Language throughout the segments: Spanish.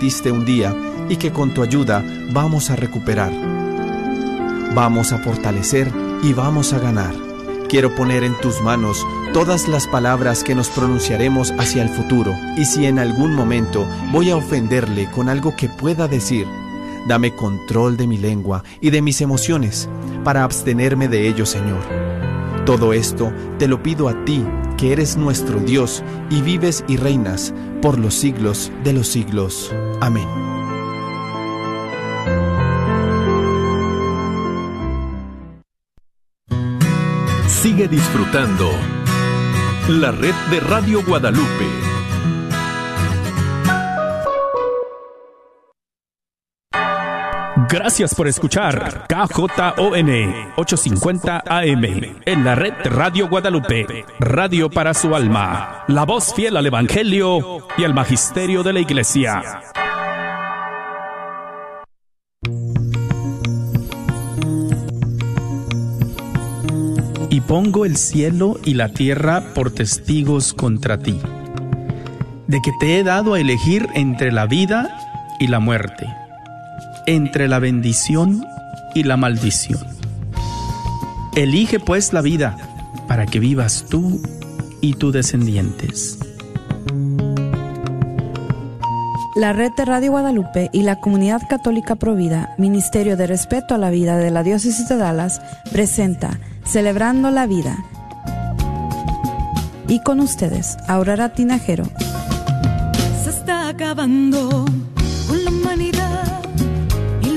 diste un día y que con tu ayuda vamos a recuperar. Vamos a fortalecer y vamos a ganar. Quiero poner en tus manos todas las palabras que nos pronunciaremos hacia el futuro, y si en algún momento voy a ofenderle con algo que pueda decir, dame control de mi lengua y de mis emociones para abstenerme de ello, Señor. Todo esto te lo pido a ti, que eres nuestro Dios y vives y reinas por los siglos de los siglos. Amén. Sigue disfrutando la red de Radio Guadalupe. Gracias por escuchar KJON 850 AM en la red Radio Guadalupe, radio para su alma, la voz fiel al Evangelio y al Magisterio de la Iglesia. Y pongo el cielo y la tierra por testigos contra ti, de que te he dado a elegir entre la vida y la muerte, entre la bendición y la maldición. Elige pues la vida, para que vivas tú y tus descendientes. La Red de Radio Guadalupe y la Comunidad Católica Provida, Ministerio de Respeto a la Vida de la Diócesis de Dallas, presenta Celebrando la Vida. Y con ustedes, Aurora Tinajero. Se está acabando con la humanidad.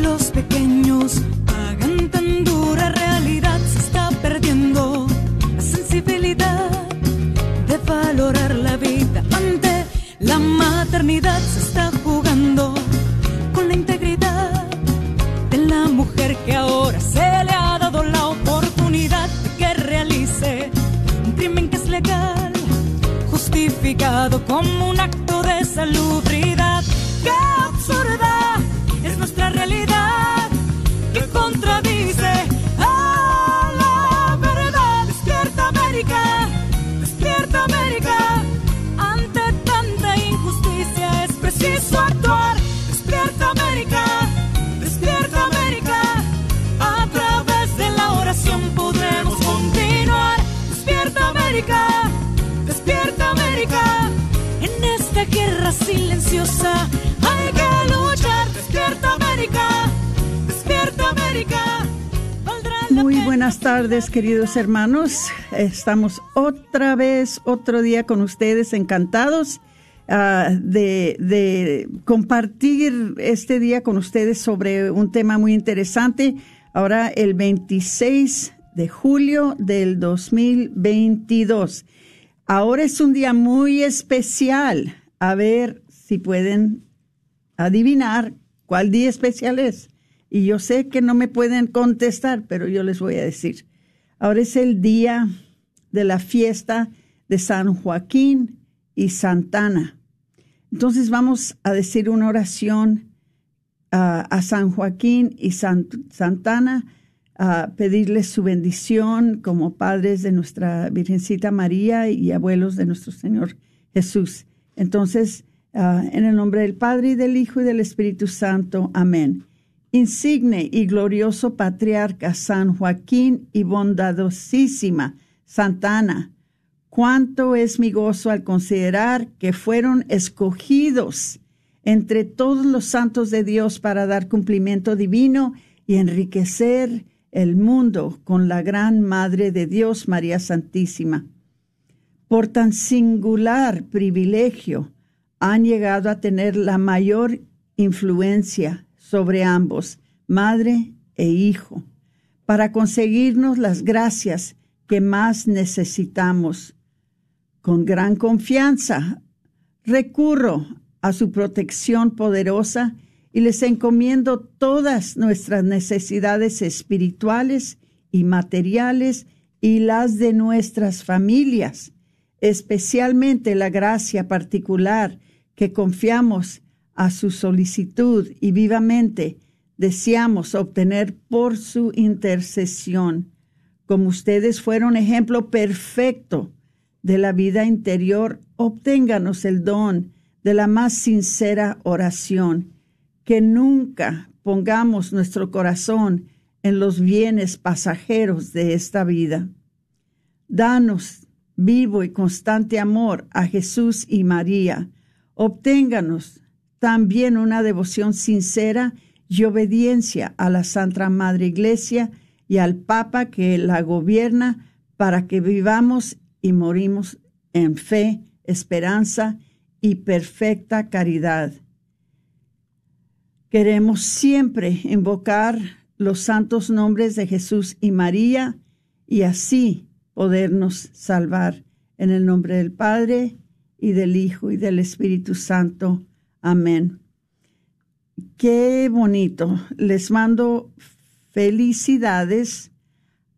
Los pequeños pagan tan dura realidad. Se está perdiendo la sensibilidad de valorar la vida ante la maternidad. Se está jugando con la integridad de la mujer, que ahora se le ha dado la oportunidad de que realice un crimen que es legal, justificado como un acto de salubridad. ¡Qué absurda es nuestra realidad, que contradice a la verdad! Despierta América, ante tanta injusticia es preciso actuar. Despierta América, a través de la oración podremos continuar. Despierta América, en esta guerra silenciosa hay que luchar. Despierta América, valdrá la pena. Muy buenas tardes, queridos hermanos. Estamos otra vez, otro día con ustedes, encantados de compartir este día con ustedes sobre un tema muy interesante. Ahora el 26 de julio del 2022. Ahora es un día muy especial. A ver si pueden adivinar ¿cuál día especial es? Y yo sé que no me pueden contestar, pero yo les voy a decir. Ahora es el día de la fiesta de San Joaquín y Santana. Entonces vamos a decir una oración a San Joaquín y Santana, a pedirles su bendición como padres de nuestra Virgencita María y abuelos de nuestro Señor Jesús. Entonces, en el nombre del Padre, y del Hijo, y del Espíritu Santo. Amén. Insigne y glorioso patriarca San Joaquín y bondadosísima Santa Ana, cuánto es mi gozo al considerar que fueron escogidos entre todos los santos de Dios para dar cumplimiento divino y enriquecer el mundo con la gran Madre de Dios, María Santísima. Por tan singular privilegio han llegado a tener la mayor influencia sobre ambos, madre e hijo, para conseguirnos las gracias que más necesitamos. Con gran confianza recurro a su protección poderosa y les encomiendo todas nuestras necesidades espirituales y materiales y las de nuestras familias, especialmente la gracia particular que confiamos a su solicitud y vivamente deseamos obtener por su intercesión. Como ustedes fueron ejemplo perfecto de la vida interior, obténganos el don de la más sincera oración, que nunca pongamos nuestro corazón en los bienes pasajeros de esta vida. Danos vivo y constante amor a Jesús y María. Obténganos también una devoción sincera y obediencia a la Santa Madre Iglesia y al Papa que la gobierna, para que vivamos y morimos en fe, esperanza y perfecta caridad. Queremos siempre invocar los santos nombres de Jesús y María y así podernos salvar. En el nombre del Padre, y del Hijo, y del Espíritu Santo. Amén. Qué bonito. Les mando felicidades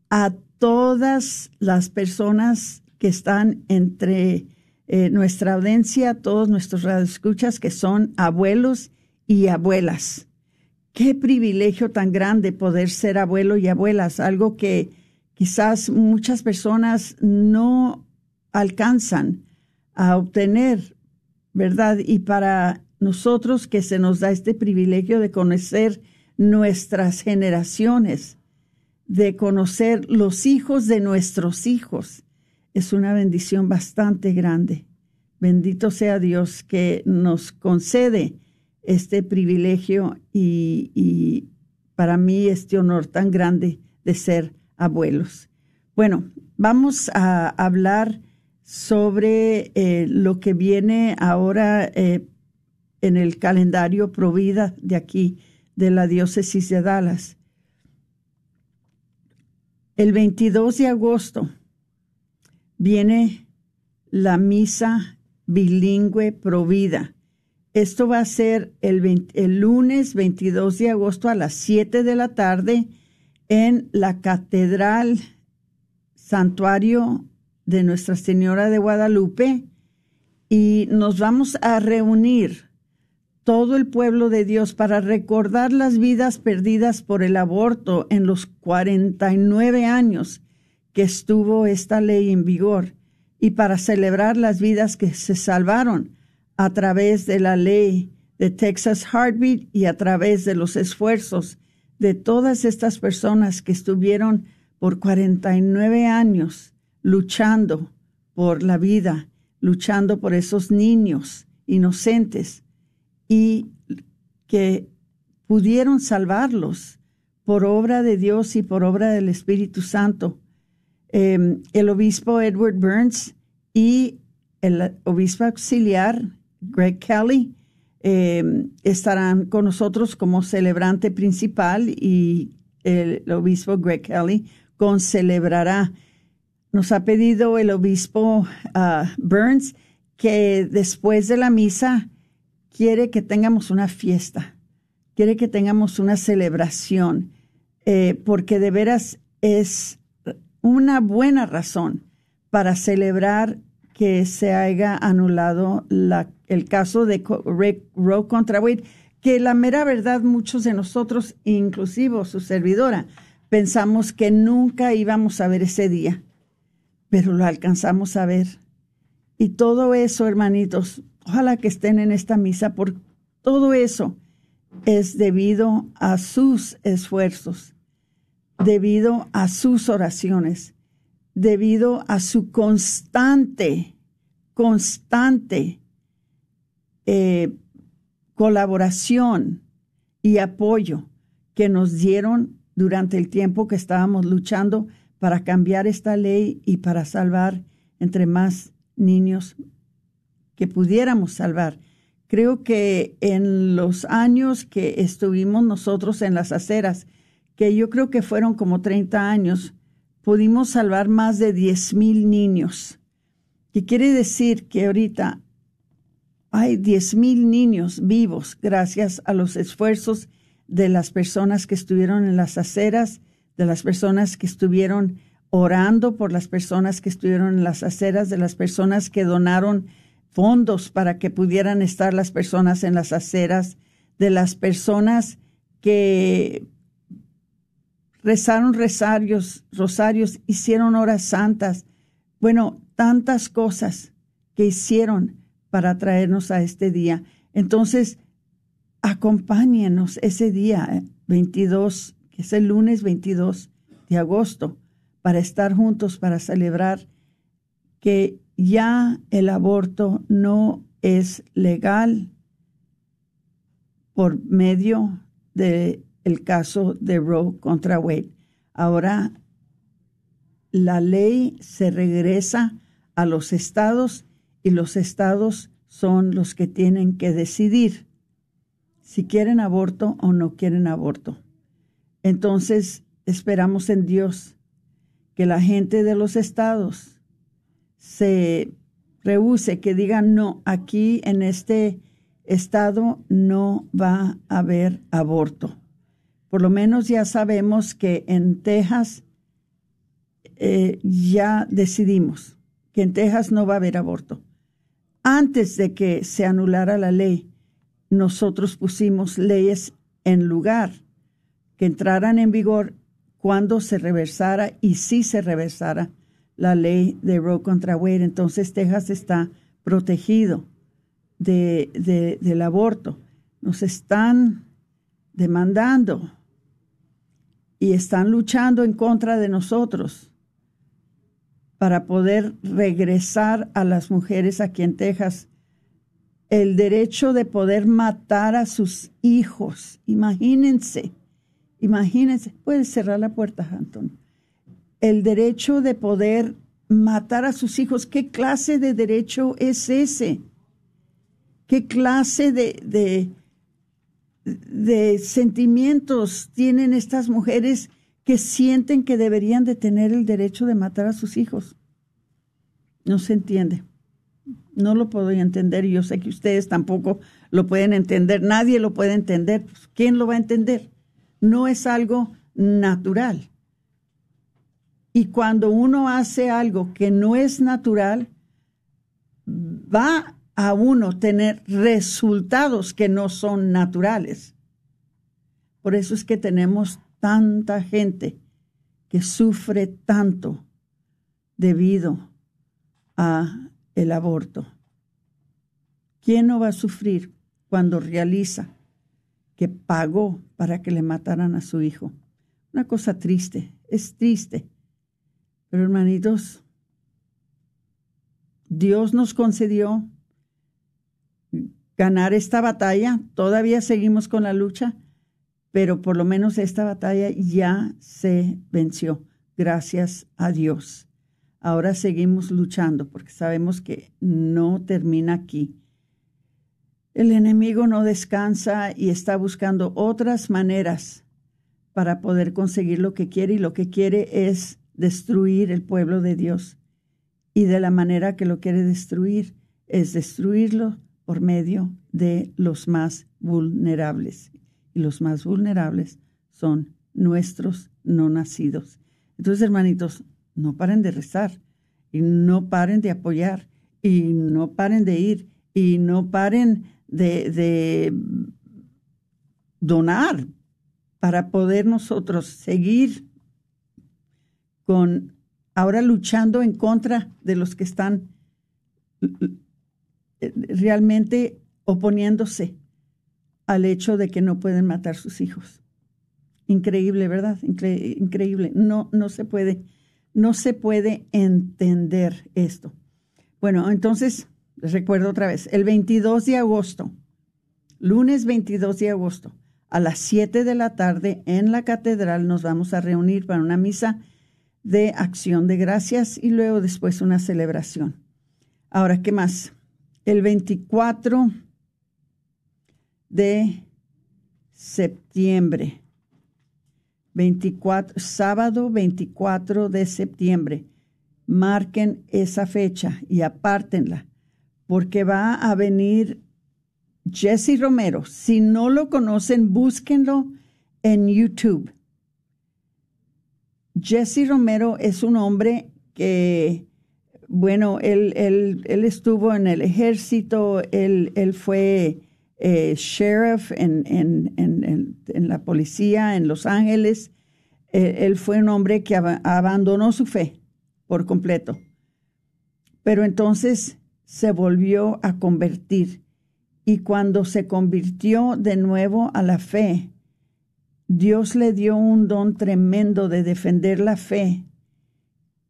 a todas las personas que están entre nuestra audiencia, todos nuestros radioescuchas que son abuelos y abuelas. Qué privilegio tan grande poder ser abuelo y abuelas, algo que quizás muchas personas no alcanzan a obtener, ¿verdad? Y para nosotros que se nos da este privilegio de conocer nuestras generaciones, de conocer los hijos de nuestros hijos, es una bendición bastante grande. Bendito sea Dios que nos concede este privilegio y para mí este honor tan grande de ser abuelos. Bueno, vamos a hablar sobre lo que viene ahora en el calendario Provida de aquí, de la diócesis de Dallas. El 22 de agosto viene la misa bilingüe Provida. Esto va a ser el lunes 22 de agosto a las 7 de la tarde en la Catedral Santuario de Nuestra Señora de Guadalupe, y nos vamos a reunir todo el pueblo de Dios para recordar las vidas perdidas por el aborto en los 49 años que estuvo esta ley en vigor y para celebrar las vidas que se salvaron a través de la ley de Texas Heartbeat y a través de los esfuerzos de todas estas personas que estuvieron por 49 años luchando por la vida, luchando por esos niños inocentes y que pudieron salvarlos por obra de Dios y por obra del Espíritu Santo. El obispo Edward Burns y el obispo auxiliar Greg Kelly estarán con nosotros como celebrante principal, y el obispo Greg Kelly concelebrará. Nos ha pedido el obispo Burns que después de la misa quiere que tengamos una fiesta, quiere que tengamos una celebración, porque de veras es una buena razón para celebrar que se haya anulado el caso de Roe contra Wade, que la mera verdad muchos de nosotros, inclusive su servidora, pensamos que nunca íbamos a ver ese día, pero lo alcanzamos a ver. Y todo eso, hermanitos, ojalá que estén en esta misa, porque todo eso es debido a sus esfuerzos, debido a sus oraciones, debido a su constante colaboración y apoyo que nos dieron durante el tiempo que estábamos luchando para cambiar esta ley y para salvar entre más niños que pudiéramos salvar. Creo que en los años que estuvimos nosotros en las aceras, que yo creo que fueron como 30 años, pudimos salvar más de 10,000 niños. ¿Qué quiere decir? Que ahorita hay 10,000 niños vivos gracias a los esfuerzos de las personas que estuvieron en las aceras, de las personas que estuvieron orando por las personas que estuvieron en las aceras, de las personas que donaron fondos para que pudieran estar las personas en las aceras, de las personas que rezaron rosarios, hicieron horas santas. Bueno, tantas cosas que hicieron para traernos a este día. Entonces, acompáñenos ese día 22, que es el lunes 22 de agosto, para estar juntos, para celebrar que ya el aborto no es legal por medio del caso de Roe contra Wade. Ahora la ley se regresa a los estados y los estados son los que tienen que decidir si quieren aborto o no quieren aborto. Entonces, esperamos en Dios que la gente de los estados se rehúse, que digan, no, aquí en este estado no va a haber aborto. Por lo menos ya sabemos que en Texas ya decidimos que en Texas no va a haber aborto. Antes de que se anulara la ley, nosotros pusimos leyes en lugar que entraran en vigor cuando se reversara, y si se reversara, la ley de Roe contra Wade. Entonces Texas está protegido del aborto. Nos están demandando y están luchando en contra de nosotros para poder regresar a las mujeres aquí en Texas el derecho de poder matar a sus hijos. Imagínense, puedes cerrar la puerta, Antonio. El derecho de poder matar a sus hijos. ¿Qué clase de derecho es ese? ¿Qué clase de sentimientos tienen estas mujeres que sienten que deberían de tener el derecho de matar a sus hijos? No se entiende. No lo puedo entender, y yo sé que ustedes tampoco lo pueden entender. Nadie lo puede entender. ¿Quién lo va a entender? No es algo natural. Y cuando uno hace algo que no es natural, va a uno tener resultados que no son naturales. Por eso es que tenemos tanta gente que sufre tanto debido a el aborto. ¿Quién no va a sufrir cuando realiza que pagó para que le mataran a su hijo? Una cosa triste, es triste. Pero hermanitos, Dios nos concedió ganar esta batalla. Todavía seguimos con la lucha, pero por lo menos esta batalla ya se venció. Gracias a Dios. Ahora seguimos luchando porque sabemos que no termina aquí. El enemigo no descansa y está buscando otras maneras para poder conseguir lo que quiere, y lo que quiere es destruir el pueblo de Dios. Y de la manera que lo quiere destruir es destruirlo por medio de los más vulnerables. Y los más vulnerables son nuestros no nacidos. Entonces, hermanitos, no paren de rezar, y no paren de apoyar, y no paren de ir, y no paren de donar para poder nosotros seguir con ahora luchando en contra de los que están realmente oponiéndose al hecho de que no pueden matar sus hijos. Increíble, ¿verdad? Increíble. No se puede entender esto. Bueno, entonces, les recuerdo otra vez, el 22 de agosto, lunes 22 de agosto, a las 7 de la tarde en la catedral nos vamos a reunir para una misa de acción de gracias y luego después una celebración. Ahora, ¿qué más? El 24 de septiembre. Sábado 24 de septiembre. Marquen esa fecha y apártenla, porque va a venir Jesse Romero. Si no lo conocen, búsquenlo en YouTube. Jesse Romero es un hombre que, bueno, él estuvo en el ejército, él fue sheriff en la policía en Los Ángeles. Él fue un hombre que abandonó su fe por completo. Pero entonces se volvió a convertir, y cuando se convirtió de nuevo a la fe, Dios le dio un don tremendo de defender la fe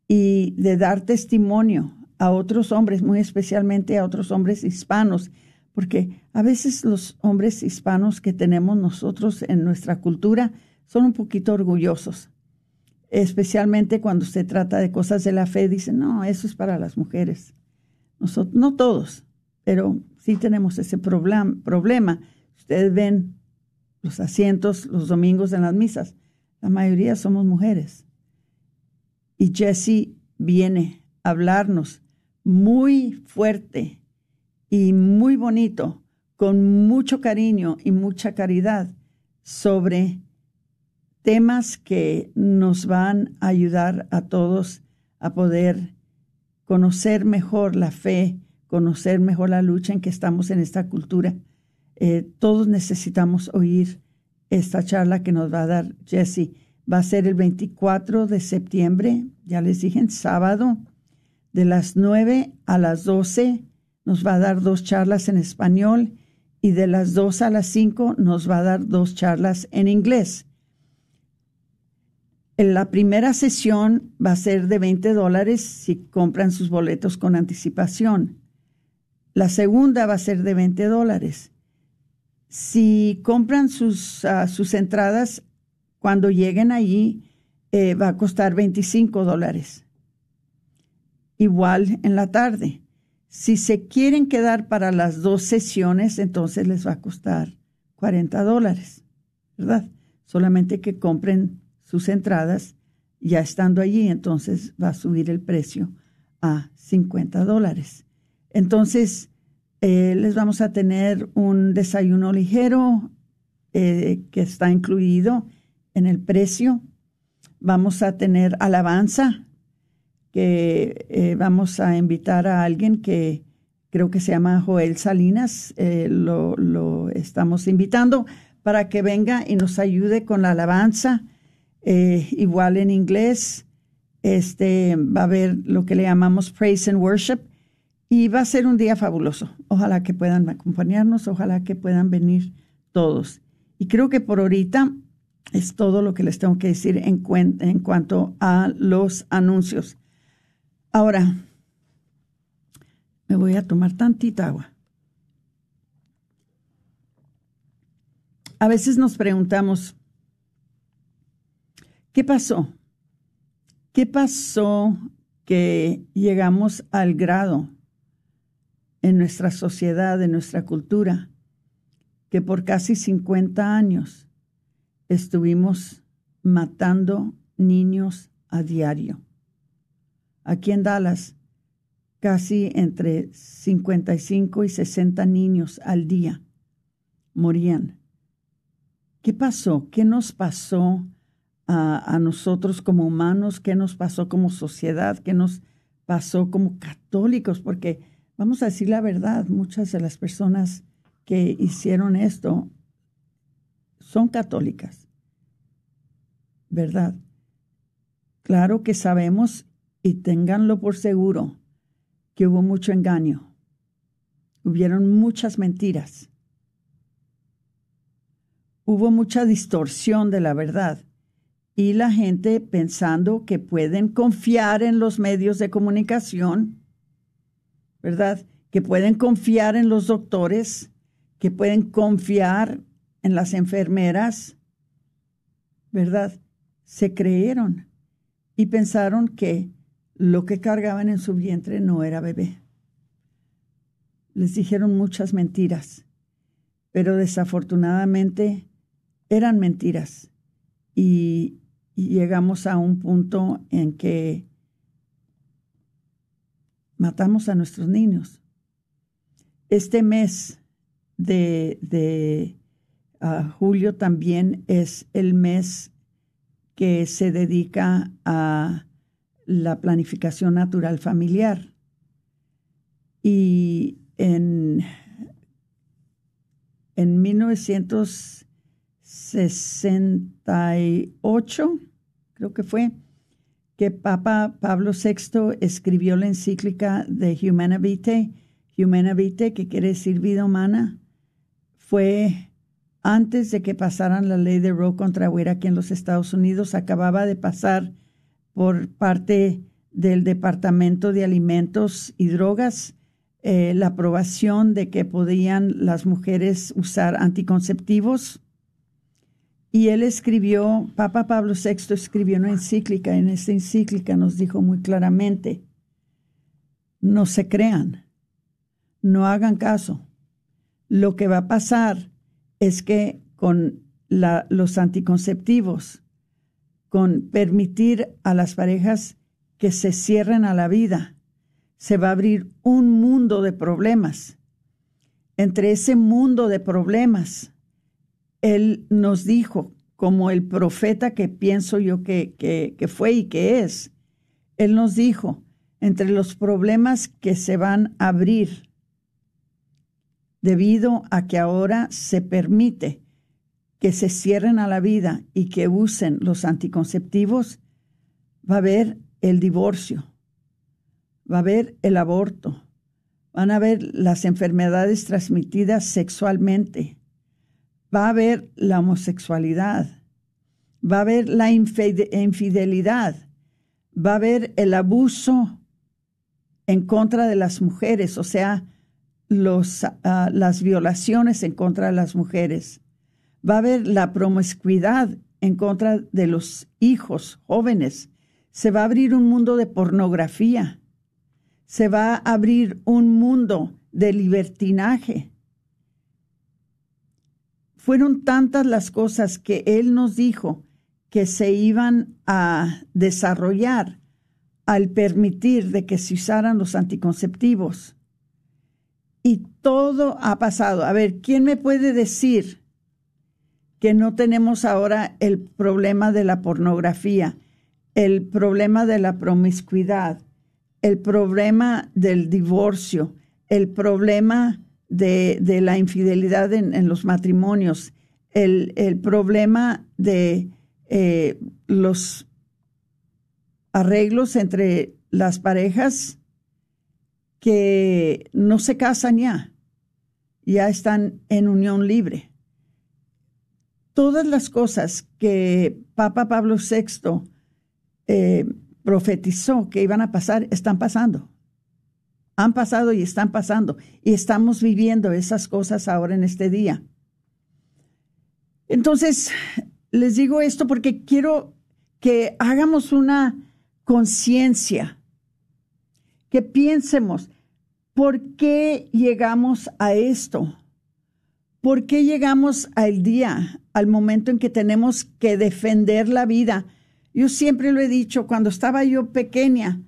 y de dar testimonio a otros hombres, muy especialmente a otros hombres hispanos, porque a veces los hombres hispanos que tenemos nosotros en nuestra cultura son un poquito orgullosos, especialmente cuando se trata de cosas de la fe. Dicen, no, eso es para las mujeres. Nosotros, no todos, pero sí tenemos ese problema. Ustedes ven los asientos los domingos en las misas. La mayoría somos mujeres. Y Jesse viene a hablarnos muy fuerte y muy bonito, con mucho cariño y mucha caridad, sobre temas que nos van a ayudar a todos a poder conocer mejor la fe, conocer mejor la lucha en que estamos en esta cultura. Todos necesitamos oír esta charla que nos va a dar Jesse. Va a ser el 24 de septiembre, ya les dije, en sábado, de las 9 a las 12. Nos va a dar 2 charlas en español y de las 2 a las 5 nos va a dar 2 charlas en inglés. La primera sesión va a ser de $20 si compran sus boletos con anticipación. La segunda va a ser de $20. Si compran sus entradas, cuando lleguen allí, va a costar $25. Igual en la tarde. Si se quieren quedar para las 2 sesiones, entonces les va a costar $40, ¿verdad? Solamente que compren sus entradas, ya estando allí, entonces va a subir el precio a $50. Entonces, les vamos a tener un desayuno ligero que está incluido en el precio. Vamos a tener alabanza, que vamos a invitar a alguien que creo que se llama Joel Salinas. Lo estamos invitando para que venga y nos ayude con la alabanza. Igual en inglés, va a haber lo que le llamamos praise and worship, y va a ser un día fabuloso. Ojalá que puedan acompañarnos, ojalá que puedan venir todos. Y creo que por ahorita es todo lo que les tengo que decir en cuanto a los anuncios. Ahora, me voy a tomar tantita agua. A veces nos preguntamos, ¿qué pasó? ¿Qué pasó que llegamos al grado en nuestra sociedad, en nuestra cultura, que por casi 50 años estuvimos matando niños a diario? Aquí en Dallas, casi entre 55 y 60 niños al día morían. ¿Qué pasó? ¿Qué nos pasó a nosotros como humanos? ¿Qué nos pasó como sociedad? ¿Qué nos pasó como católicos? Porque vamos a decir la verdad, muchas de las personas que hicieron esto son católicas, ¿verdad? Claro que sabemos, y ténganlo por seguro, que hubo mucho engaño. Hubieron muchas mentiras. Hubo mucha distorsión de la verdad. Y la gente pensando que pueden confiar en los medios de comunicación, ¿verdad? Que pueden confiar en los doctores, que pueden confiar en las enfermeras, ¿verdad? Se creyeron y pensaron que lo que cargaban en su vientre no era bebé. Les dijeron muchas mentiras, pero desafortunadamente eran mentiras. Y llegamos a un punto en que matamos a nuestros niños. Este mes de julio también es el mes que se dedica a la planificación natural familiar. Y en 1968, creo que fue, que Papa Pablo VI escribió la encíclica de Humanae Vitae, Humanae Vitae, que quiere decir vida humana, fue antes de que pasaran la ley de Roe contra Wade aquí en los Estados Unidos. Acababa de pasar por parte del Departamento de Alimentos y Drogas la aprobación de que podían las mujeres usar anticonceptivos. Y él escribió, Papa Pablo VI escribió una encíclica. En esta encíclica nos dijo muy claramente: no se crean, no hagan caso. Lo que va a pasar es que con los anticonceptivos, con permitir a las parejas que se cierren a la vida, se va a abrir un mundo de problemas. Entre ese mundo de problemas, él nos dijo, como el profeta que pienso yo que fue y que es, él nos dijo, entre los problemas que se van a abrir, debido a que ahora se permite que se cierren a la vida y que usen los anticonceptivos, va a haber el divorcio, va a haber el aborto, van a haber las enfermedades transmitidas sexualmente, va a haber la homosexualidad, va a haber la infidelidad, va a haber el abuso en contra de las mujeres, o sea, las violaciones en contra de las mujeres. Va a haber la promiscuidad en contra de los hijos jóvenes. Se va a abrir un mundo de pornografía. Se va a abrir un mundo de libertinaje. Fueron tantas las cosas que él nos dijo que se iban a desarrollar al permitir de que se usaran los anticonceptivos. Y todo ha pasado. A ver, ¿quién me puede decir que no tenemos ahora el problema de la pornografía, el problema de la promiscuidad, el problema del divorcio, el problema de la infidelidad en los matrimonios, el problema de los arreglos entre las parejas que no se casan ya están en unión libre? Todas las cosas que Papa Pablo VI profetizó que iban a pasar, están pasando. Han pasado y están pasando. Y estamos viviendo esas cosas ahora en este día. Entonces, les digo esto porque quiero que hagamos una conciencia, que piensemos, ¿por qué llegamos a esto? ¿Por qué llegamos al día, al momento en que tenemos que defender la vida? Yo siempre lo he dicho, cuando estaba yo pequeña,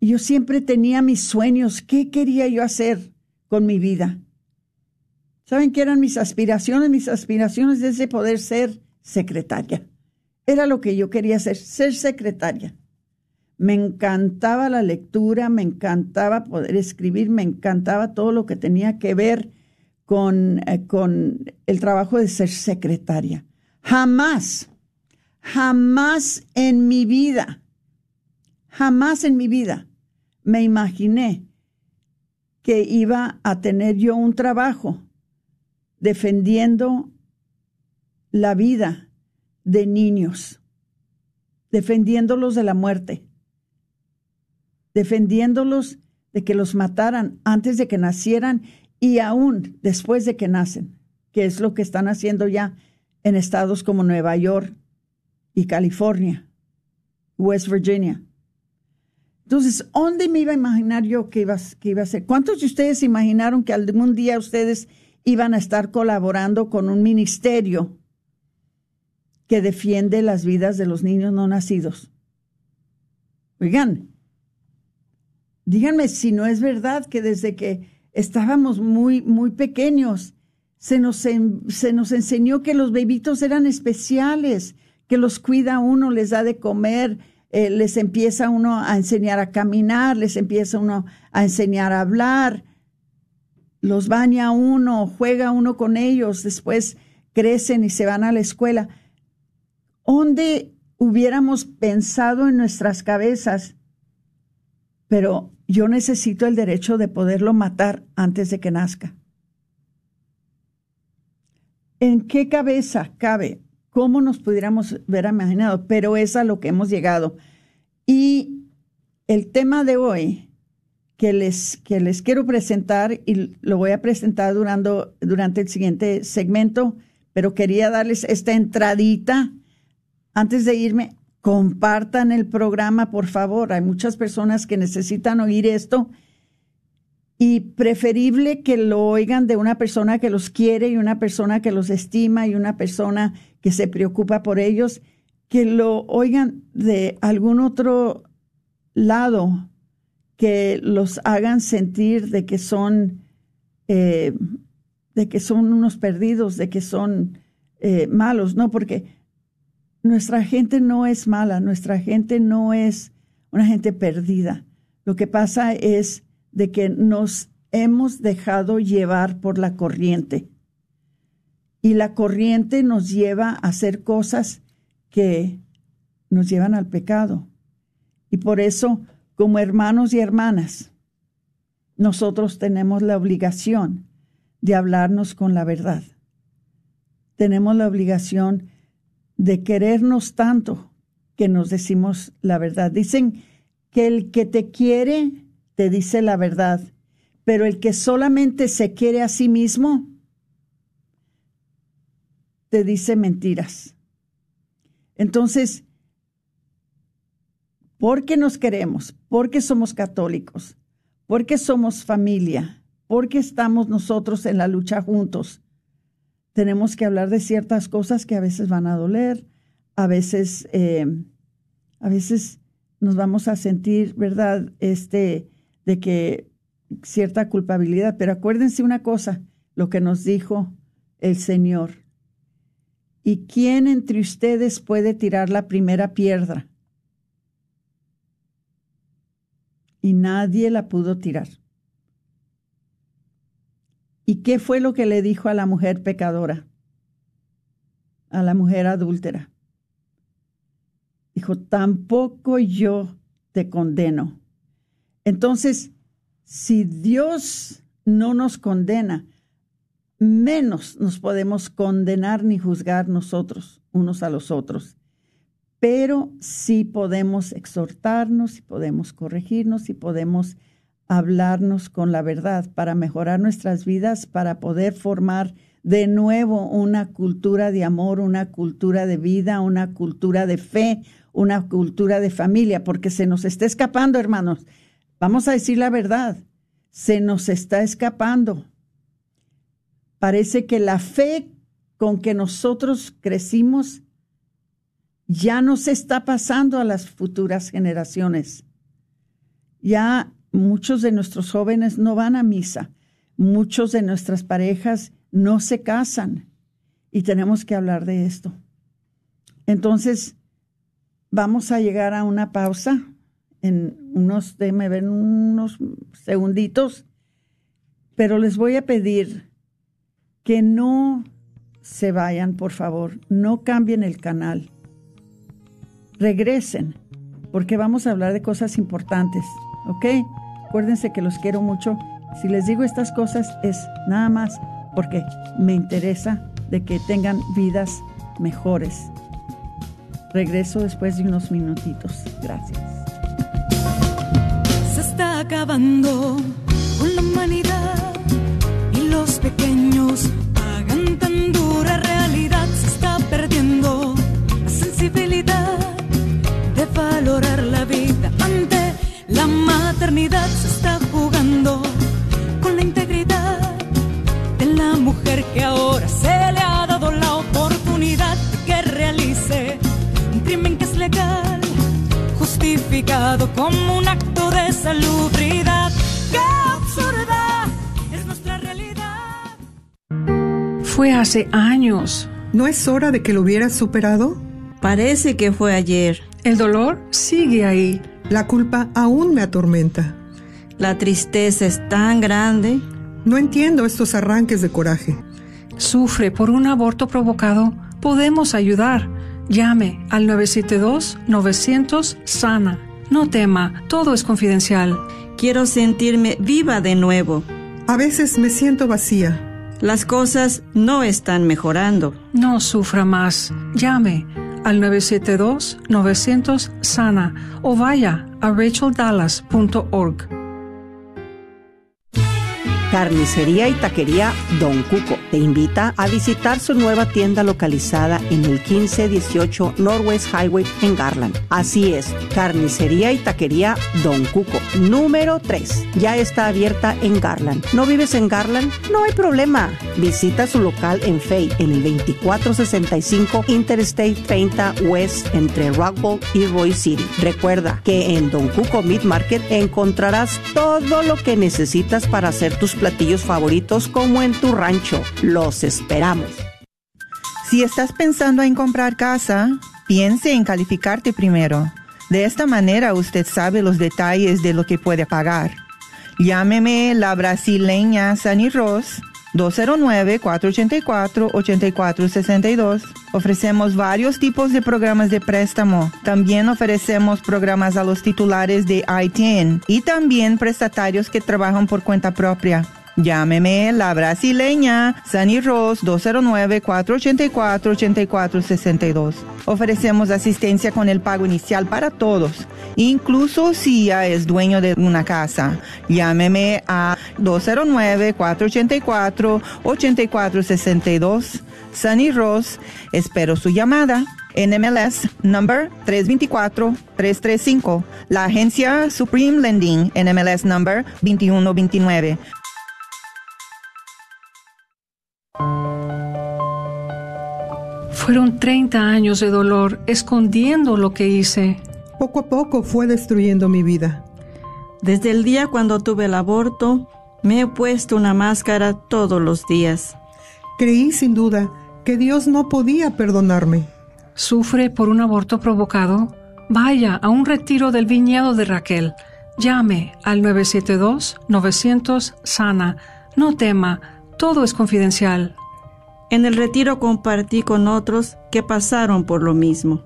yo siempre tenía mis sueños. ¿Qué quería yo hacer con mi vida? ¿Saben qué eran mis aspiraciones? Mis aspiraciones es de poder ser secretaria. Era lo que yo quería hacer, ser secretaria. Me encantaba la lectura, me encantaba poder escribir, me encantaba todo lo que tenía que ver con el trabajo de ser secretaria. Jamás en mi vida, me imaginé que iba a tener yo un trabajo defendiendo la vida de niños, defendiéndolos de la muerte, defendiéndolos de que los mataran antes de que nacieran y aún después de que nacen, que es lo que están haciendo ya en estados como Nueva York y California, West Virginia. Entonces, ¿dónde me iba a imaginar yo que iba a hacer? ¿Cuántos de ustedes imaginaron que algún día ustedes iban a estar colaborando con un ministerio que defiende las vidas de los niños no nacidos? Oigan, díganme si no es verdad que desde que estábamos muy, muy pequeños, se nos enseñó que los bebitos eran especiales, que los cuida uno, les da de comer, les empieza uno a enseñar a caminar, les empieza uno a enseñar a hablar, los baña uno, juega uno con ellos, después crecen y se van a la escuela. ¿Dónde hubiéramos pensado en nuestras cabezas? pero yo necesito el derecho de poderlo matar antes de que nazca. ¿En qué cabeza cabe? ¿Cómo nos pudiéramos ver imaginado? Pero es a lo que hemos llegado. Y el tema de hoy que les quiero presentar, y lo voy a presentar durante el siguiente segmento, pero quería darles esta entradita. Antes de irme, compartan el programa, por favor. Hay muchas personas que necesitan oír esto, y preferible que lo oigan de una persona que los quiere y una persona que los estima y una persona que se preocupa por ellos, que lo oigan de algún otro lado que los hagan sentir de que son unos perdidos, de que son malos. No, porque nuestra gente no es mala, nuestra gente no es una gente perdida. Lo que pasa es de que nos hemos dejado llevar por la corriente. Y la corriente nos lleva a hacer cosas que nos llevan al pecado. Y por eso, como hermanos y hermanas, nosotros tenemos la obligación de hablarnos con la verdad. Tenemos la obligación de querernos tanto que nos decimos la verdad. Dicen que el que te quiere te dice la verdad, pero el que solamente se quiere a sí mismo te dice mentiras. Entonces, porque nos queremos, porque somos católicos, porque somos familia, porque estamos nosotros en la lucha juntos, tenemos que hablar de ciertas cosas que a veces van a doler, a veces nos vamos a sentir, ¿verdad?, de que cierta culpabilidad. Pero acuérdense una cosa, lo que nos dijo el Señor. ¿Y quién entre ustedes puede tirar la primera piedra? Y nadie la pudo tirar. ¿Y qué fue lo que le dijo a la mujer pecadora, a la mujer adúltera? Dijo, tampoco yo te condeno. Entonces, si Dios no nos condena, menos nos podemos condenar ni juzgar nosotros unos a los otros. Pero sí podemos exhortarnos, sí podemos corregirnos, sí podemos hablarnos con la verdad para mejorar nuestras vidas, para poder formar de nuevo una cultura de amor, una cultura de vida, una cultura de fe, una cultura de familia, porque se nos está escapando, hermanos. Vamos a decir la verdad, se nos está escapando. Parece que la fe con que nosotros crecimos ya nos está pasando a las futuras generaciones. Ya muchos de nuestros jóvenes no van a misa, muchos de nuestras parejas no se casan, y tenemos que hablar de esto. Entonces, vamos a llegar a una pausa en unos segunditos, pero les voy a pedir que no se vayan, por favor, no cambien el canal. Regresen, porque vamos a hablar de cosas importantes, ¿ok? Acuérdense que los quiero mucho. Si les digo estas cosas es nada más porque me interesa de que tengan vidas mejores. Regreso después de unos minutitos. Gracias. Se está acabando con la humanidad y los pequeños pagan tan dura realidad. Se está perdiendo la sensibilidad de valorar la vida ante la maternidad. Se está jugando con la integridad de la mujer que ahora se le ha dado la oportunidad de que realice un crimen que es legal, justificado como un acto de salubridad. ¡Qué absurda es nuestra realidad! Fue hace años. ¿No es hora de que lo hubieras superado? Parece que fue ayer. El dolor sigue ahí. La culpa aún me atormenta. La tristeza es tan grande. No entiendo estos arranques de coraje. Sufre por un aborto provocado. Podemos ayudar. Llame al 972-900-SANA. No tema, todo es confidencial. Quiero sentirme viva de nuevo. A veces me siento vacía. Las cosas no están mejorando. No sufra más. Llame al 972-900-SANA o vaya a racheldallas.org. Carnicería y Taquería Don Cuco te invita a visitar su nueva tienda localizada en el 1518 Northwest Highway en Garland. Así es, Carnicería y Taquería Don Cuco, número 3. Ya está abierta en Garland. ¿No vives en Garland? No hay problema. Visita su local en Fay, en el 2465 Interstate 30 West entre Rockwall y Roy City. Recuerda que en Don Cuco Meat Market encontrarás todo lo que necesitas para hacer tus platillos favoritos como en tu rancho. Los esperamos. Si estás pensando en comprar casa, piense en calificarte primero. De esta manera usted sabe los detalles de lo que puede pagar. Llámeme la brasileña Sandy Ross, 209-484-8462. Ofrecemos varios tipos de programas de préstamo. También ofrecemos programas a los titulares de ITIN y también prestatarios que trabajan por cuenta propia. Llámeme la brasileña Sandy Ross, 209-484-8462. Ofrecemos asistencia con el pago inicial para todos, incluso si ya es dueño de una casa. Llámeme a 209-484-8462. Sandy Ross, espero su llamada. NMLS number 324-335. La agencia Supreme Lending, NMLS number 2129. Fueron 30 años de dolor, escondiendo lo que hice. Poco a poco fue destruyendo mi vida. Desde el día cuando tuve el aborto, me he puesto una máscara todos los días. Creí sin duda que Dios no podía perdonarme. ¿Sufre por un aborto provocado? Vaya a un retiro del viñedo de Raquel. Llame al 972-900-SANA. No tema, todo es confidencial. En el retiro compartí con otros que pasaron por lo mismo.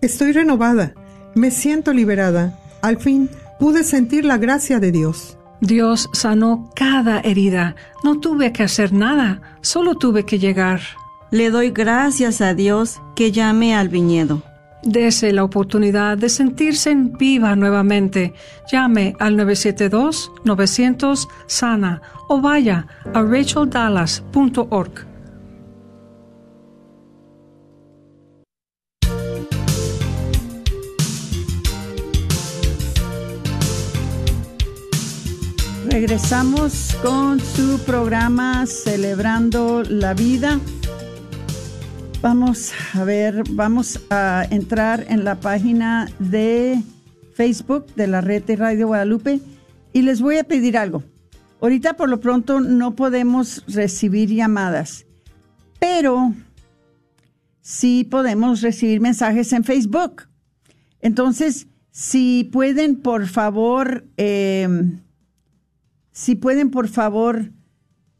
Estoy renovada, me siento liberada. Al fin pude sentir la gracia de Dios. Dios sanó cada herida. No tuve que hacer nada, solo tuve que llegar. Le doy gracias a Dios que llamé al viñedo. Dese la oportunidad de sentirse viva nuevamente. Llame al 972-900-SANA o vaya a racheldallas.org. Regresamos con su programa Celebrando la Vida. Vamos a ver, vamos a entrar en la página de Facebook de la red de Radio Guadalupe y les voy a pedir algo. Ahorita por lo pronto no podemos recibir llamadas, pero sí podemos recibir mensajes en Facebook. Entonces, si pueden, por favor...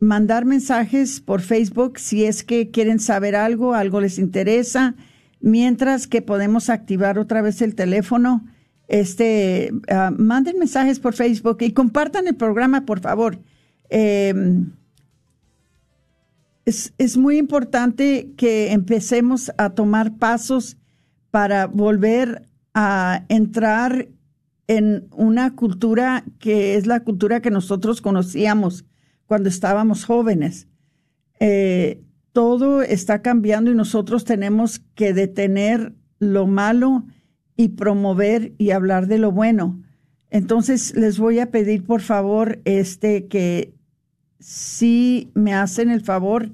mandar mensajes por Facebook si es que quieren saber algo, algo les interesa, mientras que podemos activar otra vez el teléfono. Manden mensajes por Facebook y compartan el programa, por favor. Es muy importante que empecemos a tomar pasos para volver a entrar en una cultura que es la cultura que nosotros conocíamos cuando estábamos jóvenes. Todo está cambiando y nosotros tenemos que detener lo malo y promover y hablar de lo bueno. Entonces, les voy a pedir, por favor, que si me hacen el favor,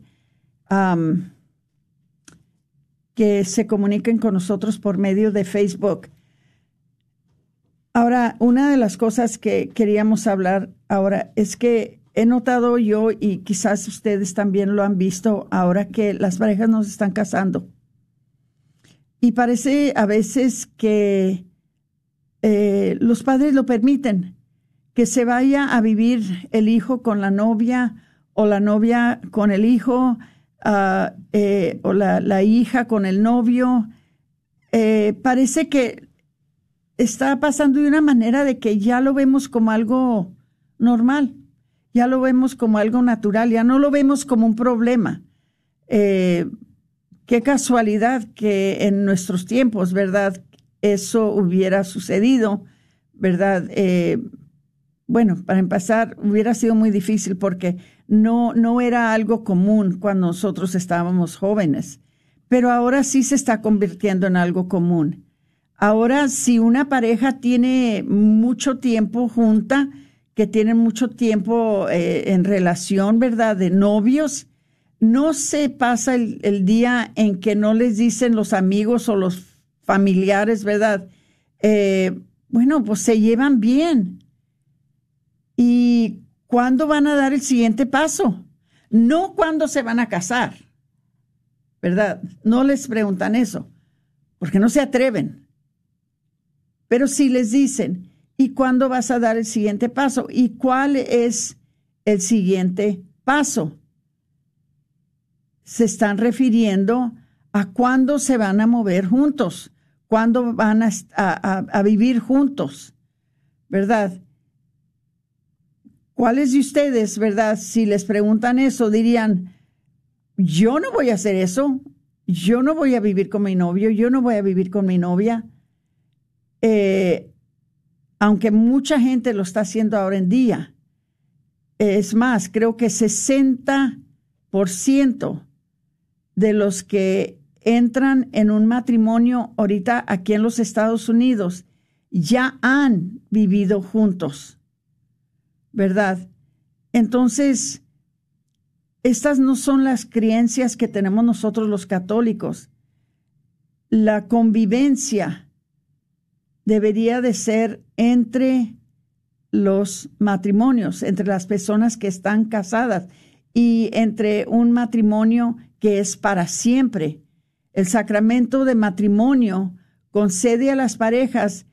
que se comuniquen con nosotros por medio de Facebook. Ahora, una de las cosas que queríamos hablar ahora es que he notado yo, y quizás ustedes también lo han visto ahora, que las parejas no se están casando. Y parece a veces que los padres lo permiten, que se vaya a vivir el hijo con la novia o la novia con el hijo o la hija con el novio. Parece que está pasando de una manera de que ya lo vemos como algo normal, ya lo vemos como algo natural, ya no lo vemos como un problema. Qué casualidad que en nuestros tiempos, ¿verdad?, eso hubiera sucedido, ¿verdad? Bueno, para empezar, hubiera sido muy difícil porque no era algo común cuando nosotros estábamos jóvenes, pero ahora sí se está convirtiendo en algo común. Ahora, si una pareja tiene mucho tiempo junta, que tienen mucho tiempo en relación, ¿verdad?, de novios, no se pasa el día en que no les dicen los amigos o los familiares, ¿verdad? Bueno, pues se llevan bien. ¿Y cuándo van a dar el siguiente paso? No cuándo se van a casar, ¿verdad? No les preguntan eso, porque no se atreven. Pero sí les dicen, ¿y cuándo vas a dar el siguiente paso? ¿Y cuál es el siguiente paso? Se están refiriendo a cuándo se van a mover juntos, cuándo van a vivir juntos, ¿verdad? ¿Cuáles de ustedes, verdad, si les preguntan eso, dirían, yo no voy a hacer eso, yo no voy a vivir con mi novio, yo no voy a vivir con mi novia? Aunque mucha gente lo está haciendo ahora en día. Es más, creo que 60% de los que entran en un matrimonio ahorita aquí en los Estados Unidos ya han vivido juntos, ¿verdad? Entonces, estas no son las creencias que tenemos nosotros los católicos. La convivencia debería de ser entre los matrimonios, entre las personas que están casadas y entre un matrimonio que es para siempre. El sacramento de matrimonio concede a las parejas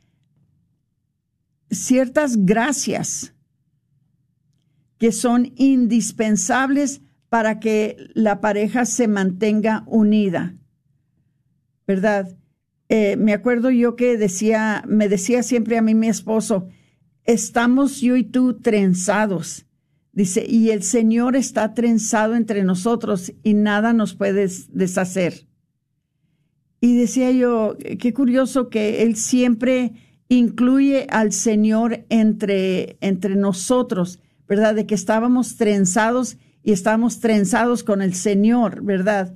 ciertas gracias que son indispensables para que la pareja se mantenga unida, ¿verdad? Me acuerdo yo que me decía siempre a mí mi esposo, estamos yo y tú trenzados. Dice, y el Señor está trenzado entre nosotros y nada nos puede deshacer. Y decía yo, qué curioso que Él siempre incluye al Señor entre nosotros, ¿verdad? De que estábamos trenzados y estábamos trenzados con el Señor, ¿verdad?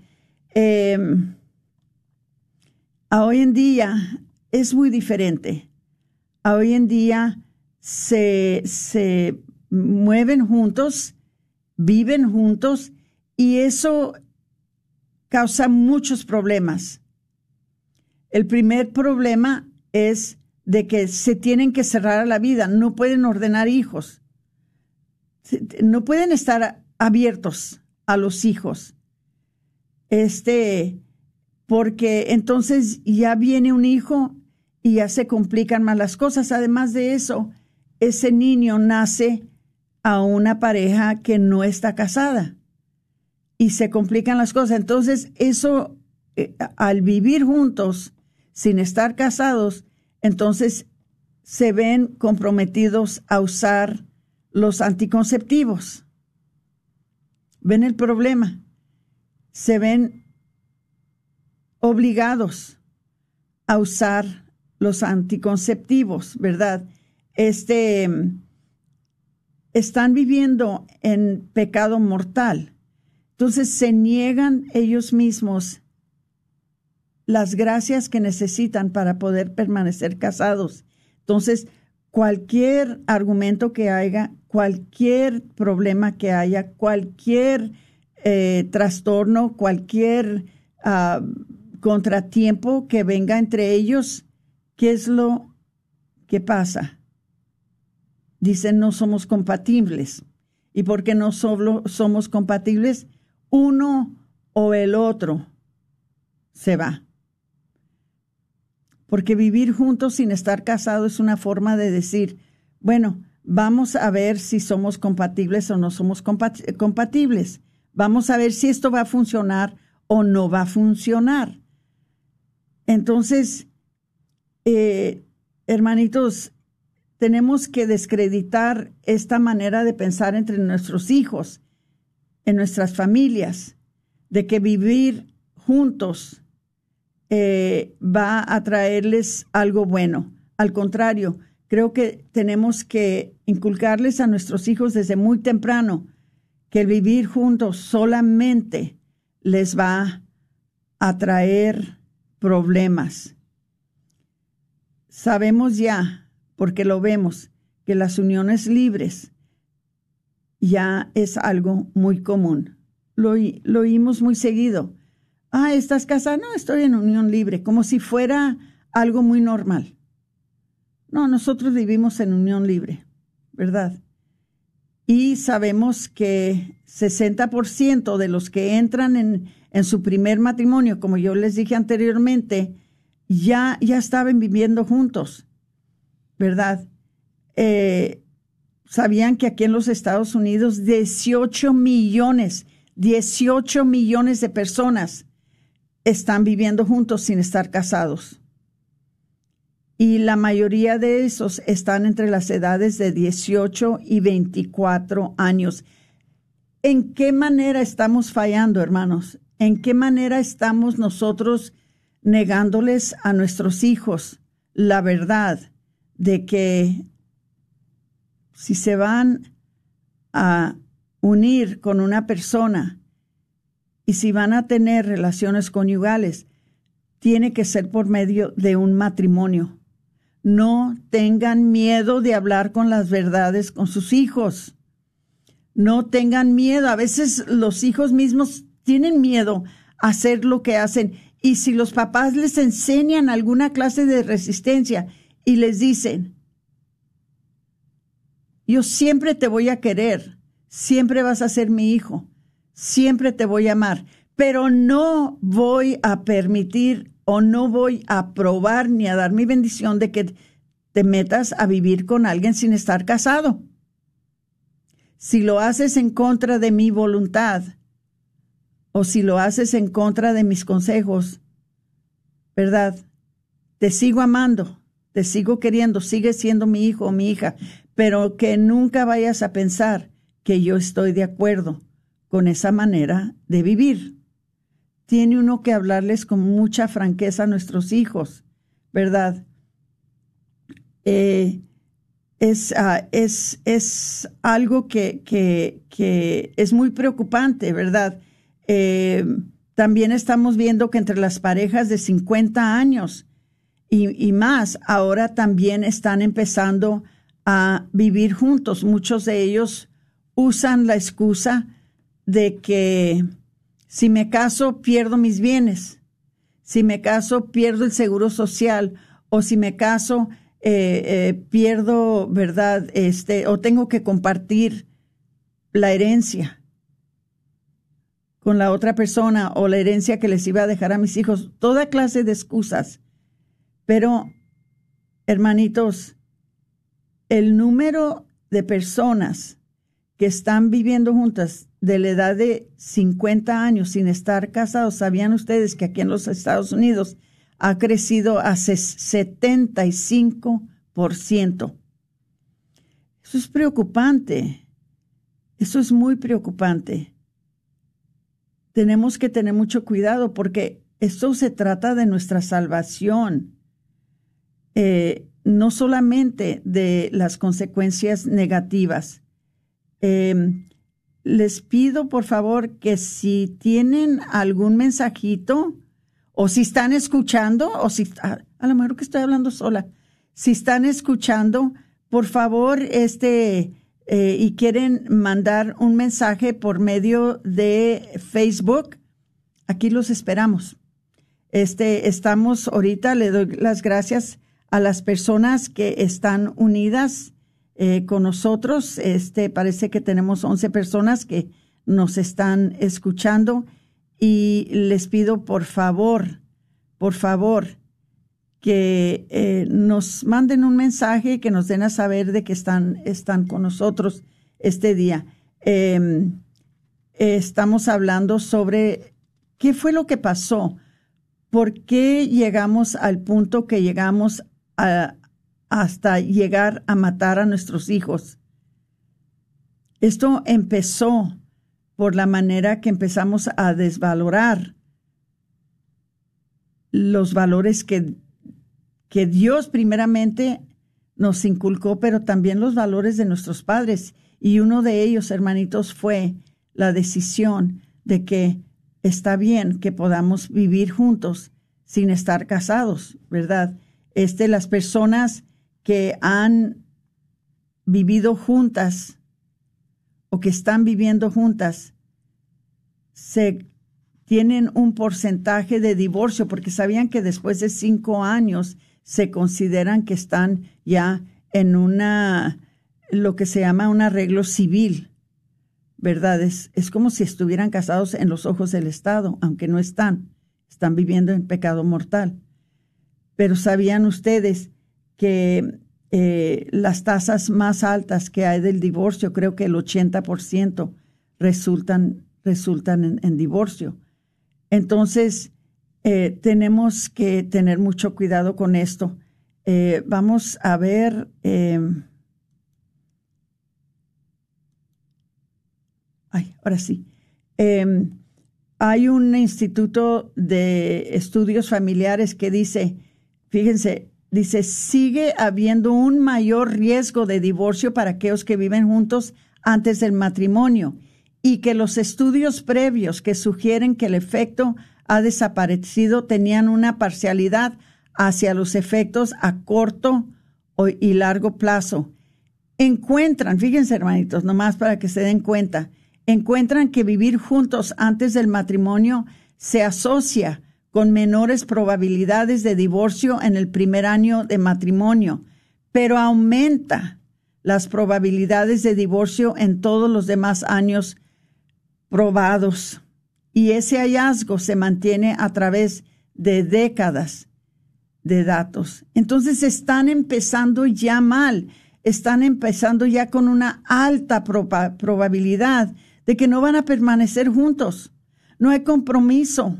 A hoy en día es muy diferente. A hoy en día se mueven juntos, viven juntos, y eso causa muchos problemas. El primer problema es de que se tienen que cerrar a la vida, no pueden ordenar hijos. No pueden estar abiertos a los hijos, porque entonces ya viene un hijo y ya se complican más las cosas. Además de eso, ese niño nace a una pareja que no está casada y se complican las cosas. Entonces eso, al vivir juntos sin estar casados, entonces se ven comprometidos a usar los anticonceptivos. ¿Ven el problema? Se ven obligados a usar los anticonceptivos, ¿verdad? Están viviendo en pecado mortal. Entonces se niegan ellos mismos las gracias que necesitan para poder permanecer casados. Entonces, cualquier argumento que haya, cualquier problema que haya, cualquier trastorno, cualquier contratiempo que venga entre ellos, ¿qué es lo que pasa? Dicen, no somos compatibles. ¿Y por qué no solo somos compatibles? Uno o el otro se va. Porque vivir juntos sin estar casados es una forma de decir, bueno, vamos a ver si somos compatibles o no somos compatibles. Vamos a ver si esto va a funcionar o no va a funcionar. Entonces, Hermanitos, tenemos que descreditar esta manera de pensar entre nuestros hijos, en nuestras familias, de que vivir juntos va a traerles algo bueno. Al contrario, creo que tenemos que inculcarles a nuestros hijos desde muy temprano que el vivir juntos solamente les va a traer problemas. Sabemos ya, porque lo vemos, que las uniones libres ya es algo muy común. Lo oímos muy seguido. Ah, ¿estás casada? No, estoy en unión libre, como si fuera algo muy normal. No, nosotros vivimos en unión libre, ¿verdad? Y sabemos que 60% de los que entran en su primer matrimonio, como yo les dije anteriormente, ya estaban viviendo juntos, ¿verdad? Sabían que aquí en los Estados Unidos 18 millones de personas están viviendo juntos sin estar casados. Y la mayoría de esos están entre las edades de 18 y 24 años. ¿En qué manera estamos fallando, hermanos? ¿En qué manera estamos nosotros negándoles a nuestros hijos la verdad de que si se van a unir con una persona y si van a tener relaciones conyugales, tiene que ser por medio de un matrimonio? No tengan miedo de hablar con las verdades con sus hijos. No tengan miedo. A veces los hijos mismos tienen miedo a hacer lo que hacen. Y si los papás les enseñan alguna clase de resistencia y les dicen, yo siempre te voy a querer, siempre vas a ser mi hijo, siempre te voy a amar, pero no voy a permitir o no voy a aprobar ni a dar mi bendición de que te metas a vivir con alguien sin estar casado. Si lo haces en contra de mi voluntad o si lo haces en contra de mis consejos, ¿verdad? Te sigo amando, te sigo queriendo, sigues siendo mi hijo o mi hija, pero que nunca vayas a pensar que yo estoy de acuerdo con esa manera de vivir. Tiene uno que hablarles con mucha franqueza a nuestros hijos, ¿verdad? Es algo que es muy preocupante, ¿verdad? También estamos viendo que entre las parejas de 50 años y más, ahora también están empezando a vivir juntos. Muchos de ellos usan la excusa de que si me caso, pierdo mis bienes, si me caso, pierdo el seguro social, o si me caso, pierdo, ¿verdad? O tengo que compartir la herencia con la otra persona o la herencia que les iba a dejar a mis hijos, toda clase de excusas. Pero, hermanitos, el número de personas que están viviendo juntas de la edad de 50 años sin estar casados, ¿sabían ustedes que aquí en los Estados Unidos ha crecido a 75%? Eso es preocupante. Eso es muy preocupante. Tenemos que tener mucho cuidado porque esto se trata de nuestra salvación, no solamente de las consecuencias negativas. Les pido, por favor, que si tienen algún mensajito o si están escuchando, o si a lo mejor que estoy hablando sola, si están escuchando, por favor, y quieren mandar un mensaje por medio de Facebook, aquí los esperamos. Estamos ahorita, le doy las gracias a las personas que están unidas con nosotros. Parece que tenemos 11 personas que nos están escuchando y les pido por favor, que nos manden un mensaje, que nos den a saber de que están con nosotros este día. Estamos hablando sobre qué fue lo que pasó, por qué llegamos al punto que llegamos hasta llegar a matar a nuestros hijos. Esto empezó por la manera que empezamos a desvalorar los valores que Dios primeramente nos inculcó, pero también los valores de nuestros padres. Y uno de ellos, hermanitos, fue la decisión de que está bien que podamos vivir juntos sin estar casados, ¿verdad? Las personas que han vivido juntas o que están viviendo juntas tienen un porcentaje de divorcio, porque sabían que después de 5 años se consideran que están ya en lo que se llama un arreglo civil, ¿verdad? Es como si estuvieran casados en los ojos del Estado, aunque no están viviendo en pecado mortal. Pero ¿sabían ustedes que las tasas más altas que hay del divorcio, creo que el 80% resultan en divorcio? Entonces, tenemos que tener mucho cuidado con esto. Vamos a ver. Ahora sí. Hay un instituto de estudios familiares que dice, fíjense, dice, sigue habiendo un mayor riesgo de divorcio para aquellos que viven juntos antes del matrimonio, y que los estudios previos que sugieren que el efecto ha desaparecido tenían una parcialidad hacia los efectos a corto y largo plazo. Encuentran, fíjense, hermanitos, nomás para que se den cuenta, encuentran que vivir juntos antes del matrimonio se asocia con menores probabilidades de divorcio en el primer año de matrimonio, pero aumenta las probabilidades de divorcio en todos los demás años probados. Y ese hallazgo se mantiene a través de décadas de datos. Entonces están empezando ya mal, están empezando ya con una alta probabilidad de que no van a permanecer juntos. No hay compromiso.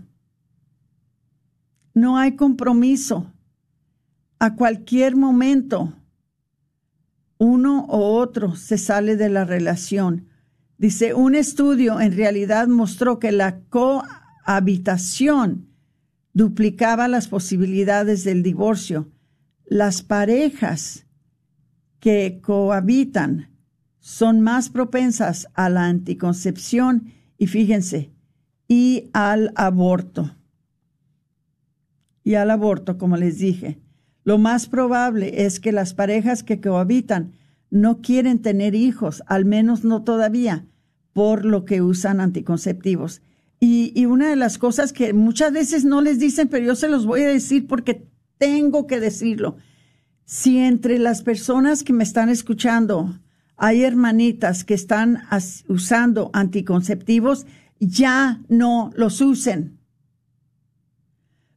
No hay compromiso. A cualquier momento, uno o otro se sale de la relación. Dice, un estudio en realidad mostró que la cohabitación duplicaba las posibilidades del divorcio. Las parejas que cohabitan son más propensas a la anticoncepción y, fíjense, y al aborto. Y al aborto, como les dije. Lo más probable es que las parejas que cohabitan no quieren tener hijos, al menos no todavía, por lo que usan anticonceptivos. Y una de las cosas que muchas veces no les dicen, pero yo se los voy a decir porque tengo que decirlo. Si entre las personas que me están escuchando hay hermanitas que están usando anticonceptivos, ya no los usen.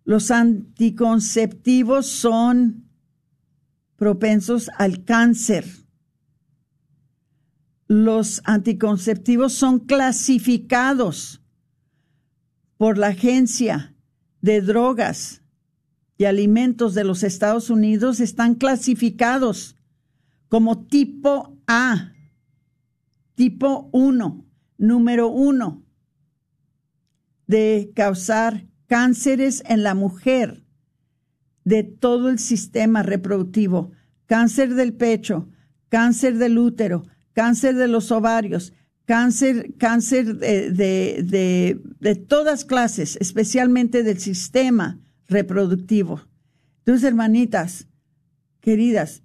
Los anticonceptivos son propensos al cáncer. Los anticonceptivos son clasificados por la Agencia de Drogas y Alimentos de los Estados Unidos, están clasificados como tipo A, tipo 1, número 1, de causar cánceres en la mujer de todo el sistema reproductivo, cáncer del pecho, cáncer del útero, cáncer de los ovarios, cáncer de todas clases, especialmente del sistema reproductivo. Entonces, hermanitas queridas,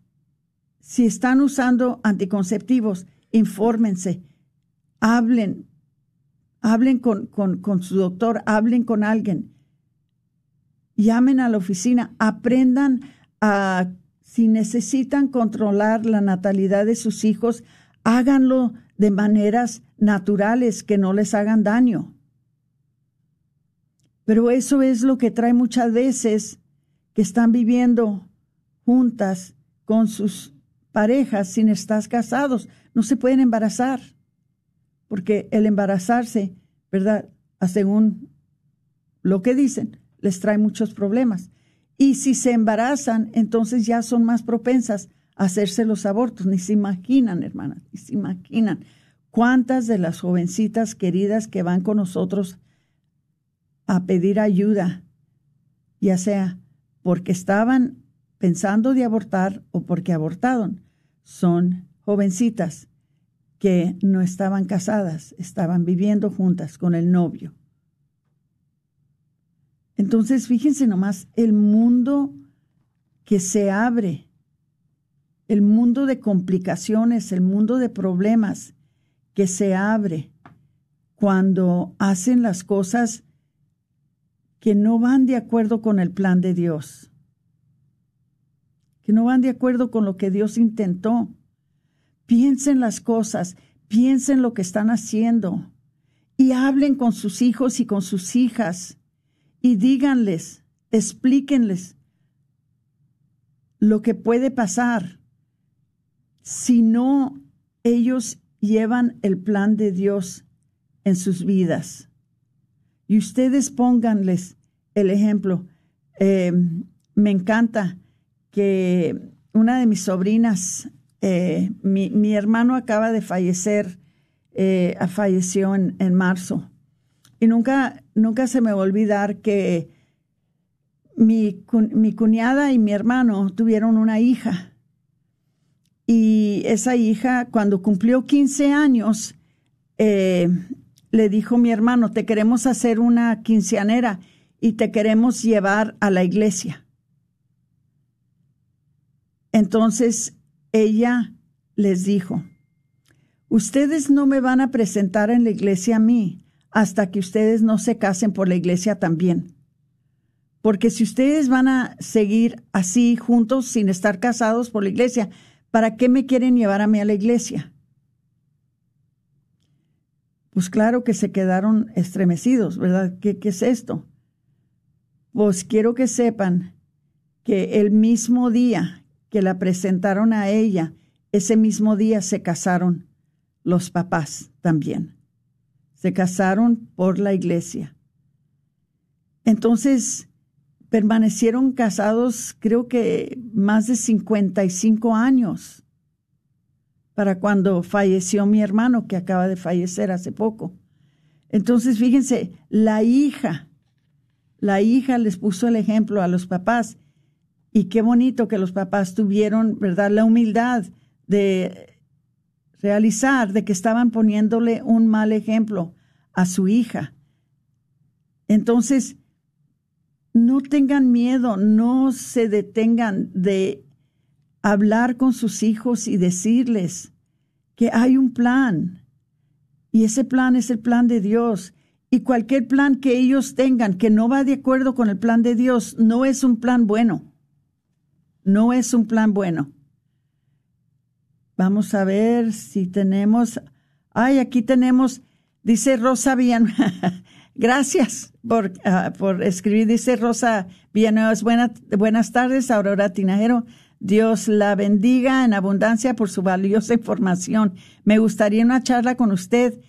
si están usando anticonceptivos, infórmense, hablen con su doctor, hablen con alguien, llamen a la oficina, aprendan si necesitan controlar la natalidad de sus hijos, háganlo de maneras naturales que no les hagan daño. Pero eso es lo que trae muchas veces que están viviendo juntas con sus parejas sin estar casados. No se pueden embarazar, porque el embarazarse, ¿verdad?, según lo que dicen, les trae muchos problemas. Y si se embarazan, entonces ya son más propensas a hacerse los abortos. Ni se imaginan, hermanas, ni se imaginan cuántas de las jovencitas queridas que van con nosotros a pedir ayuda, ya sea porque estaban pensando de abortar o porque abortaron, son jovencitas que no estaban casadas, estaban viviendo juntas con el novio. Entonces, fíjense nomás el mundo que se abre, el mundo de complicaciones, el mundo de problemas que se abre cuando hacen las cosas que no van de acuerdo con el plan de Dios, que no van de acuerdo con lo que Dios intentó. Piensen las cosas, piensen lo que están haciendo y hablen con sus hijos y con sus hijas y díganles, explíquenles lo que puede pasar si no ellos llevan el plan de Dios en sus vidas. Y ustedes pónganles el ejemplo. Me encanta que una de mis sobrinas, mi hermano acaba de fallecer, falleció en marzo. Y nunca se me va a olvidar que mi cuñada y mi hermano tuvieron una hija. Y esa hija, cuando cumplió 15 años, le dijo mi hermano, te queremos hacer una quinceanera y te queremos llevar a la iglesia. Entonces ella les dijo, ustedes no me van a presentar en la iglesia a mí hasta que ustedes no se casen por la iglesia también. Porque si ustedes van a seguir así juntos sin estar casados por la iglesia, ¿para qué me quieren llevar a mí a la iglesia? Pues claro que se quedaron estremecidos, ¿verdad? ¿Qué es esto? Pues quiero que sepan que el mismo día que la presentaron a ella, ese mismo día se casaron los papás también. Se casaron por la iglesia. Entonces, permanecieron casados creo que más de 55 años. Para cuando falleció mi hermano, que acaba de fallecer hace poco. Entonces, fíjense, la hija les puso el ejemplo a los papás. Y qué bonito que los papás tuvieron, ¿verdad?, la humildad de realizar de que estaban poniéndole un mal ejemplo a su hija. Entonces, no tengan miedo, no se detengan de hablar con sus hijos y decirles que hay un plan, y ese plan es el plan de Dios, y cualquier plan que ellos tengan que no va de acuerdo con el plan de Dios no es un plan bueno, no es un plan bueno. Vamos a ver si tenemos, aquí tenemos, dice Rosa Villanueva, gracias por escribir, dice Rosa Villanueva, buenas tardes, Aurora Tinajero. Dios la bendiga en abundancia por su valiosa información. Me gustaría una charla con usted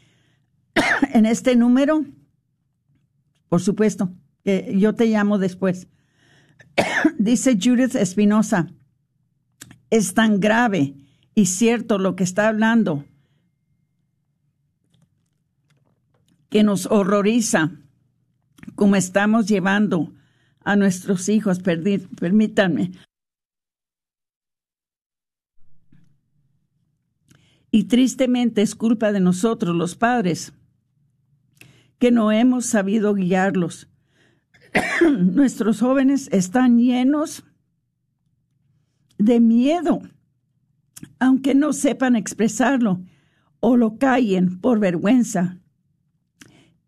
en este número. Por supuesto, yo te llamo después. Dice Judith Espinosa, es tan grave y cierto lo que está hablando que nos horroriza como estamos llevando a nuestros hijos. Permítanme. Y tristemente es culpa de nosotros, los padres, que no hemos sabido guiarlos. Nuestros jóvenes están llenos de miedo, aunque no sepan expresarlo o lo callen por vergüenza.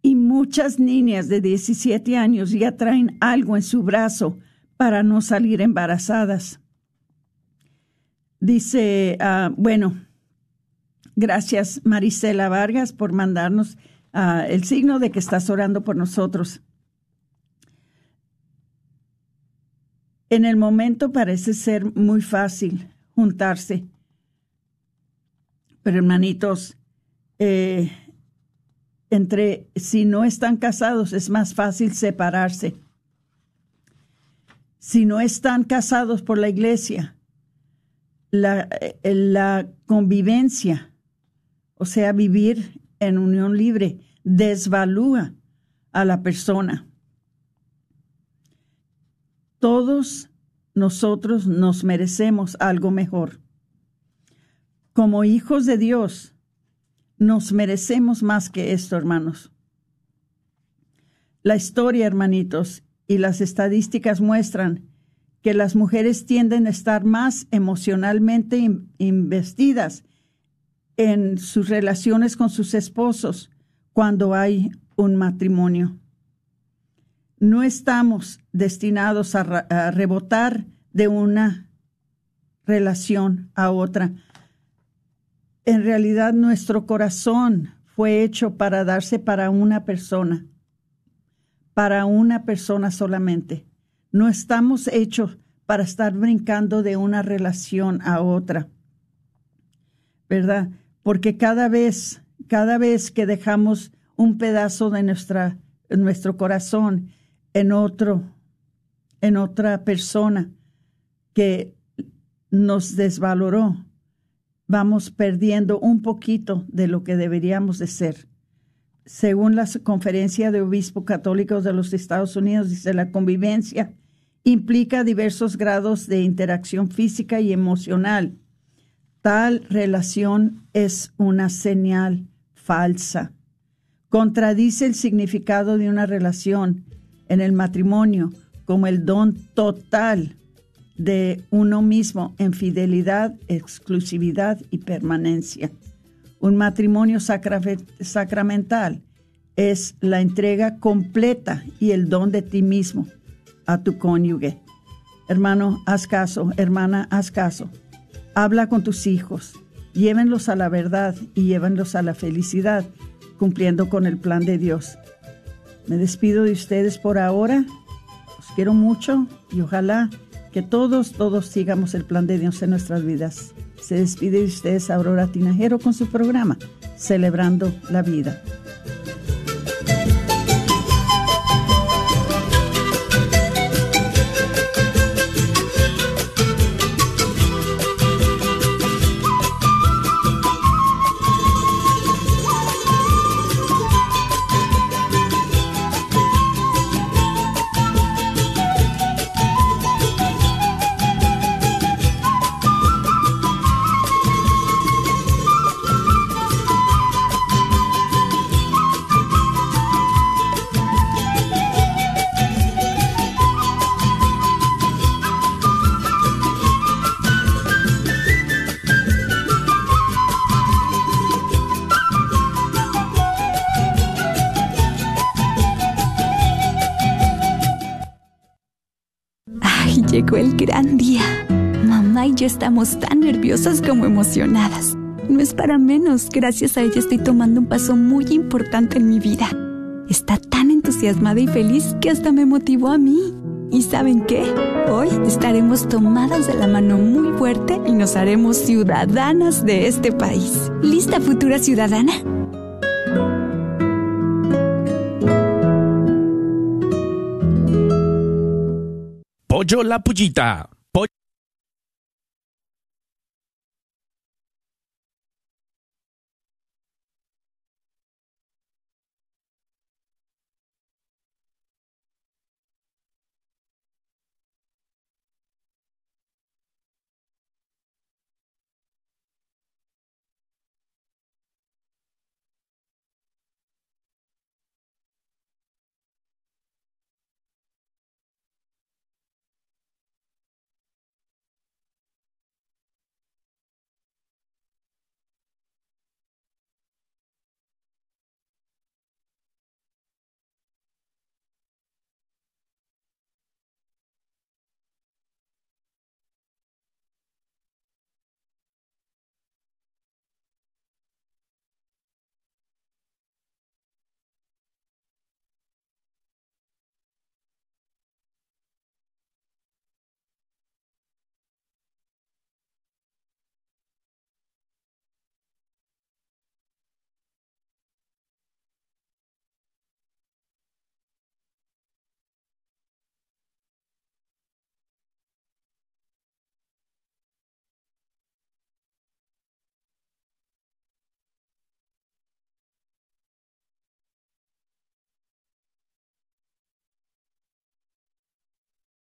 Y muchas niñas de 17 años ya traen algo en su brazo para no salir embarazadas. Dice, gracias, Marisela Vargas, por mandarnos el signo de que estás orando por nosotros. En el momento parece ser muy fácil juntarse. Pero, hermanitos, si no están casados, es más fácil separarse. si no están casados por la iglesia, la convivencia, o sea, vivir en unión libre, desvalúa a la persona. Todos nosotros nos merecemos algo mejor. Como hijos de Dios, nos merecemos más que esto, hermanos. La historia, hermanitos, y las estadísticas muestran que las mujeres tienden a estar más emocionalmente investidas en sus relaciones con sus esposos cuando hay un matrimonio. No estamos destinados a rebotar de una relación a otra. En realidad, nuestro corazón fue hecho para darse para una persona solamente. No estamos hechos para estar brincando de una relación a otra, ¿verdad? Porque cada vez que dejamos un pedazo de nuestro corazón en otra persona que nos desvaloró, vamos perdiendo un poquito de lo que deberíamos de ser. Según la Conferencia de Obispos Católicos de los Estados Unidos, dice: la convivencia implica diversos grados de interacción física y emocional. Tal relación es una señal falsa. Contradice el significado de una relación en el matrimonio como el don total de uno mismo en fidelidad, exclusividad y permanencia. Un matrimonio sacramental es la entrega completa y el don de ti mismo a tu cónyuge. Hermano, haz caso. Hermana, haz caso. Habla con tus hijos. Llévenlos a la verdad y llévenlos a la felicidad, cumpliendo con el plan de Dios. Me despido de ustedes por ahora. Los quiero mucho y ojalá que todos sigamos el plan de Dios en nuestras vidas. Se despide de ustedes Aurora Tinajero con su programa Celebrando la Vida. Llegó el gran día. Mamá y yo estamos tan nerviosas como emocionadas. No es para menos. Gracias a ella estoy tomando un paso muy importante en mi vida. Está tan entusiasmada y feliz que hasta me motivó a mí. ¿Y saben qué? Hoy estaremos tomadas de la mano muy fuerte y nos haremos ciudadanas de este país. ¿Lista, futura ciudadana? Pollo La Pullita,